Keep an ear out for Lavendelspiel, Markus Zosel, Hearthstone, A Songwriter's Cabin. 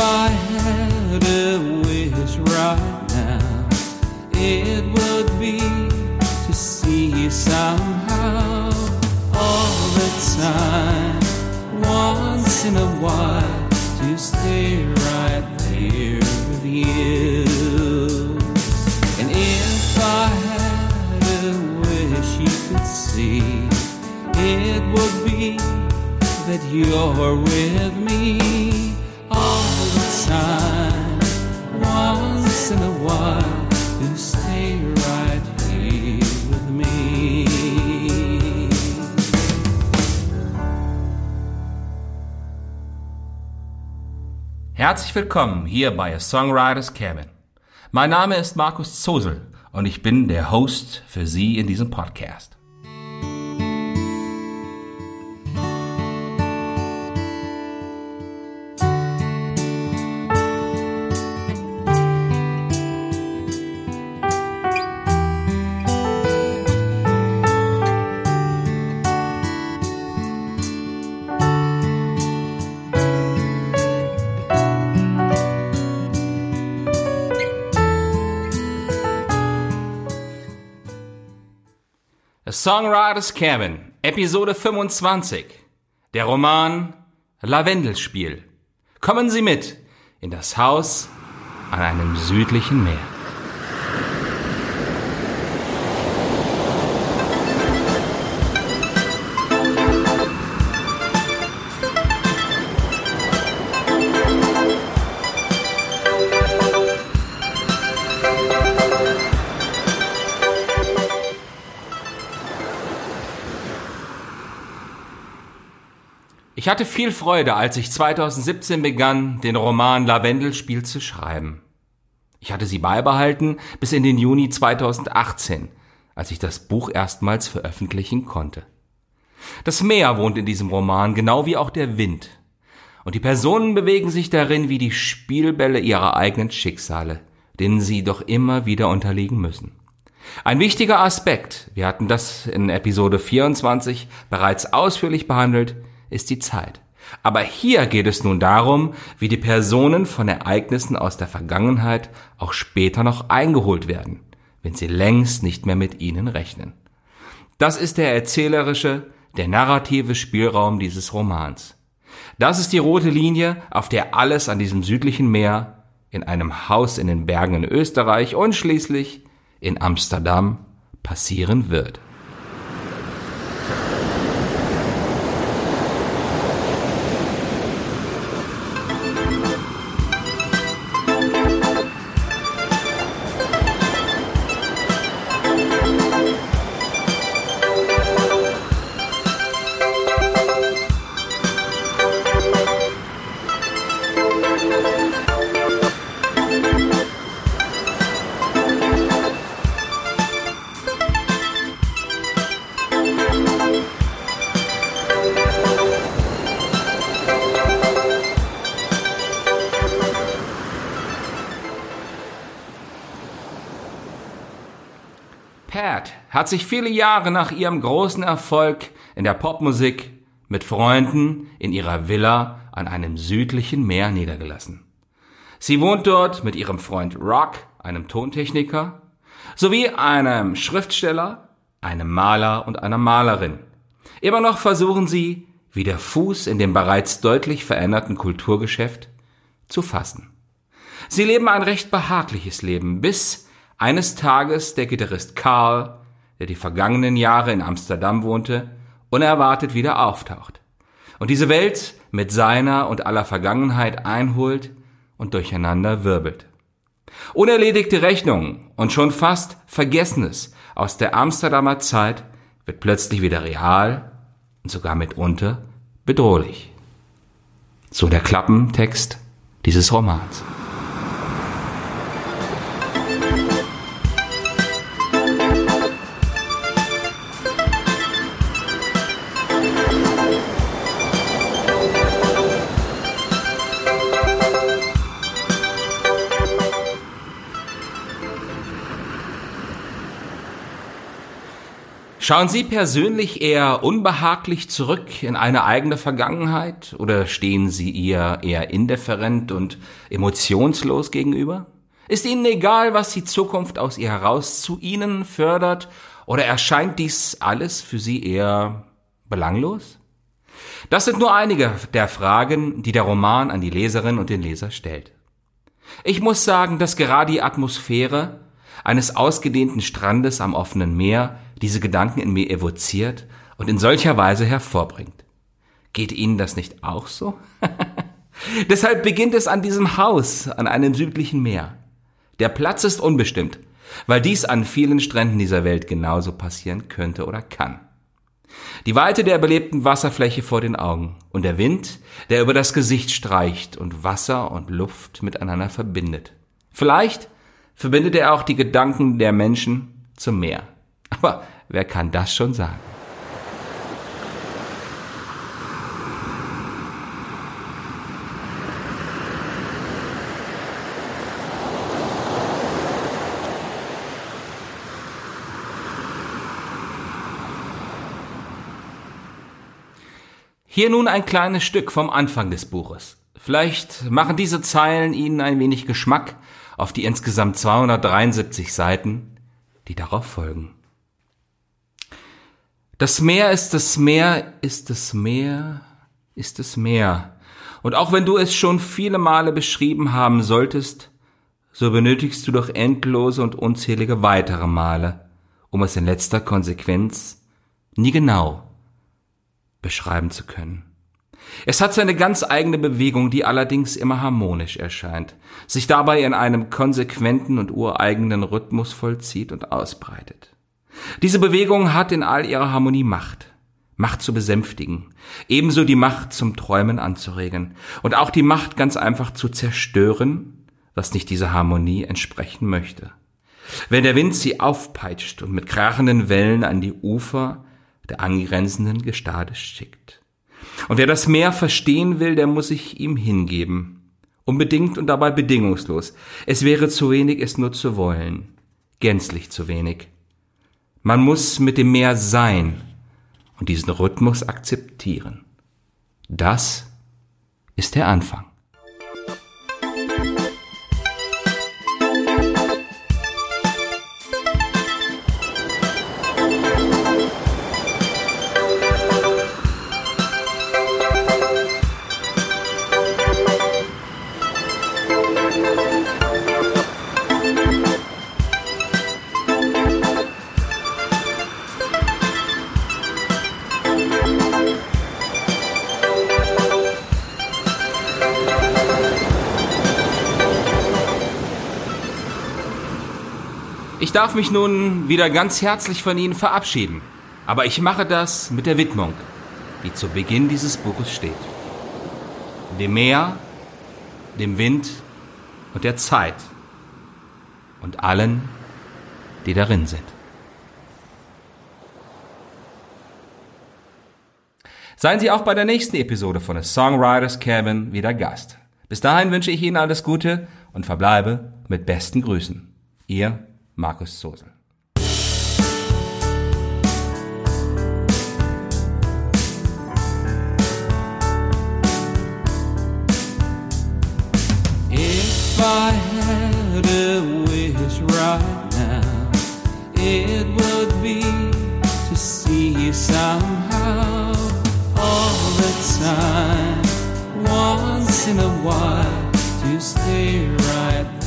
I had a wish right now, it would be to see you somehow all the time, once in a while, to stay right there with you. And if I had a wish you could see, it would be that you're with me all the time, once in a while, to stay right here with me. Herzlich willkommen hier bei A Songwriter's Cabin. Mein Name ist Markus Zosel und ich bin der Host für Sie in diesem Podcast. A Songwriter's Cabin, Episode 25, der Roman Lavendelspiel. Kommen Sie mit in das Haus an einem südlichen Meer. Ich hatte viel Freude, als ich 2017 begann, den Roman Lavendelspiel zu schreiben. Ich hatte sie beibehalten bis in den Juni 2018, als ich das Buch erstmals veröffentlichen konnte. Das Meer wohnt in diesem Roman, genau wie auch der Wind. Und die Personen bewegen sich darin wie die Spielbälle ihrer eigenen Schicksale, denen sie doch immer wieder unterliegen müssen. Ein wichtiger Aspekt, wir hatten das in Episode 24 bereits ausführlich behandelt, ist die Zeit. Aber hier geht es nun darum, wie die Personen von Ereignissen aus der Vergangenheit auch später noch eingeholt werden, wenn sie längst nicht mehr mit ihnen rechnen. Das ist der erzählerische, der narrative Spielraum dieses Romans. Das ist die rote Linie, auf der alles an diesem südlichen Meer, in einem Haus in den Bergen in Österreich und schließlich in Amsterdam passieren wird. Pat hat sich viele Jahre nach ihrem großen Erfolg in der Popmusik mit Freunden in ihrer Villa an einem südlichen Meer niedergelassen. Sie wohnt dort mit ihrem Freund Rock, einem Tontechniker, sowie einem Schriftsteller, einem Maler und einer Malerin. Immer noch versuchen sie, wieder Fuß in dem bereits deutlich veränderten Kulturgeschäft zu fassen. Sie leben ein recht behagliches Leben, bis eines Tages der Gitarrist Carl, der die vergangenen Jahre in Amsterdam wohnte, unerwartet wieder auftaucht und diese Welt mit seiner und aller Vergangenheit einholt und durcheinander wirbelt. Unerledigte Rechnungen und schon fast Vergessenes aus der Amsterdamer Zeit wird plötzlich wieder real und sogar mitunter bedrohlich. So der Klappentext dieses Romans. Schauen Sie persönlich eher unbehaglich zurück in eine eigene Vergangenheit oder stehen Sie ihr eher indifferent und emotionslos gegenüber? Ist Ihnen egal, was die Zukunft aus ihr heraus zu Ihnen fördert oder erscheint dies alles für Sie eher belanglos? Das sind nur einige der Fragen, die der Roman an die Leserin und den Leser stellt. Ich muss sagen, dass gerade die Atmosphäre eines ausgedehnten Strandes am offenen Meer diese Gedanken in mir evoziert und in solcher Weise hervorbringt. Geht Ihnen das nicht auch so? Deshalb beginnt es an diesem Haus, an einem südlichen Meer. Der Platz ist unbestimmt, weil dies an vielen Stränden dieser Welt genauso passieren könnte oder kann. Die Weite der belebten Wasserfläche vor den Augen und der Wind, der über das Gesicht streicht und Wasser und Luft miteinander verbindet. Vielleicht verbindet er auch die Gedanken der Menschen zum Meer. Aber wer kann das schon sagen? Hier nun ein kleines Stück vom Anfang des Buches. Vielleicht machen diese Zeilen Ihnen ein wenig Geschmack auf die insgesamt 273 Seiten, die darauf folgen. Das Meer ist das Meer, ist das Meer, ist das Meer. Und auch wenn du es schon viele Male beschrieben haben solltest, so benötigst du doch endlose und unzählige weitere Male, um es in letzter Konsequenz nie genau beschreiben zu können. Es hat seine ganz eigene Bewegung, die allerdings immer harmonisch erscheint, sich dabei in einem konsequenten und ureigenen Rhythmus vollzieht und ausbreitet. Diese Bewegung hat in all ihrer Harmonie Macht zu besänftigen, ebenso die Macht zum Träumen anzuregen und auch die Macht ganz einfach zu zerstören, was nicht dieser Harmonie entsprechen möchte. Wenn der Wind sie aufpeitscht und mit krachenden Wellen an die Ufer der angrenzenden Gestade schickt. Und wer das Meer verstehen will, der muss sich ihm hingeben, unbedingt und dabei bedingungslos. Es wäre zu wenig, es nur zu wollen, gänzlich zu wenig. Man muss mit dem Meer sein und diesen Rhythmus akzeptieren. Das ist der Anfang. Ich darf mich nun wieder ganz herzlich von Ihnen verabschieden, aber ich mache das mit der Widmung, die zu Beginn dieses Buches steht. Dem Meer, dem Wind und der Zeit und allen, die darin sind. Seien Sie auch bei der nächsten Episode von A Songwriter's Cabin wieder Gast. Bis dahin wünsche ich Ihnen alles Gute und verbleibe mit besten Grüßen. Ihr Markus Zosel. If I had a wish right now, it would be to see you somehow all the time, once in a while, to stay right there.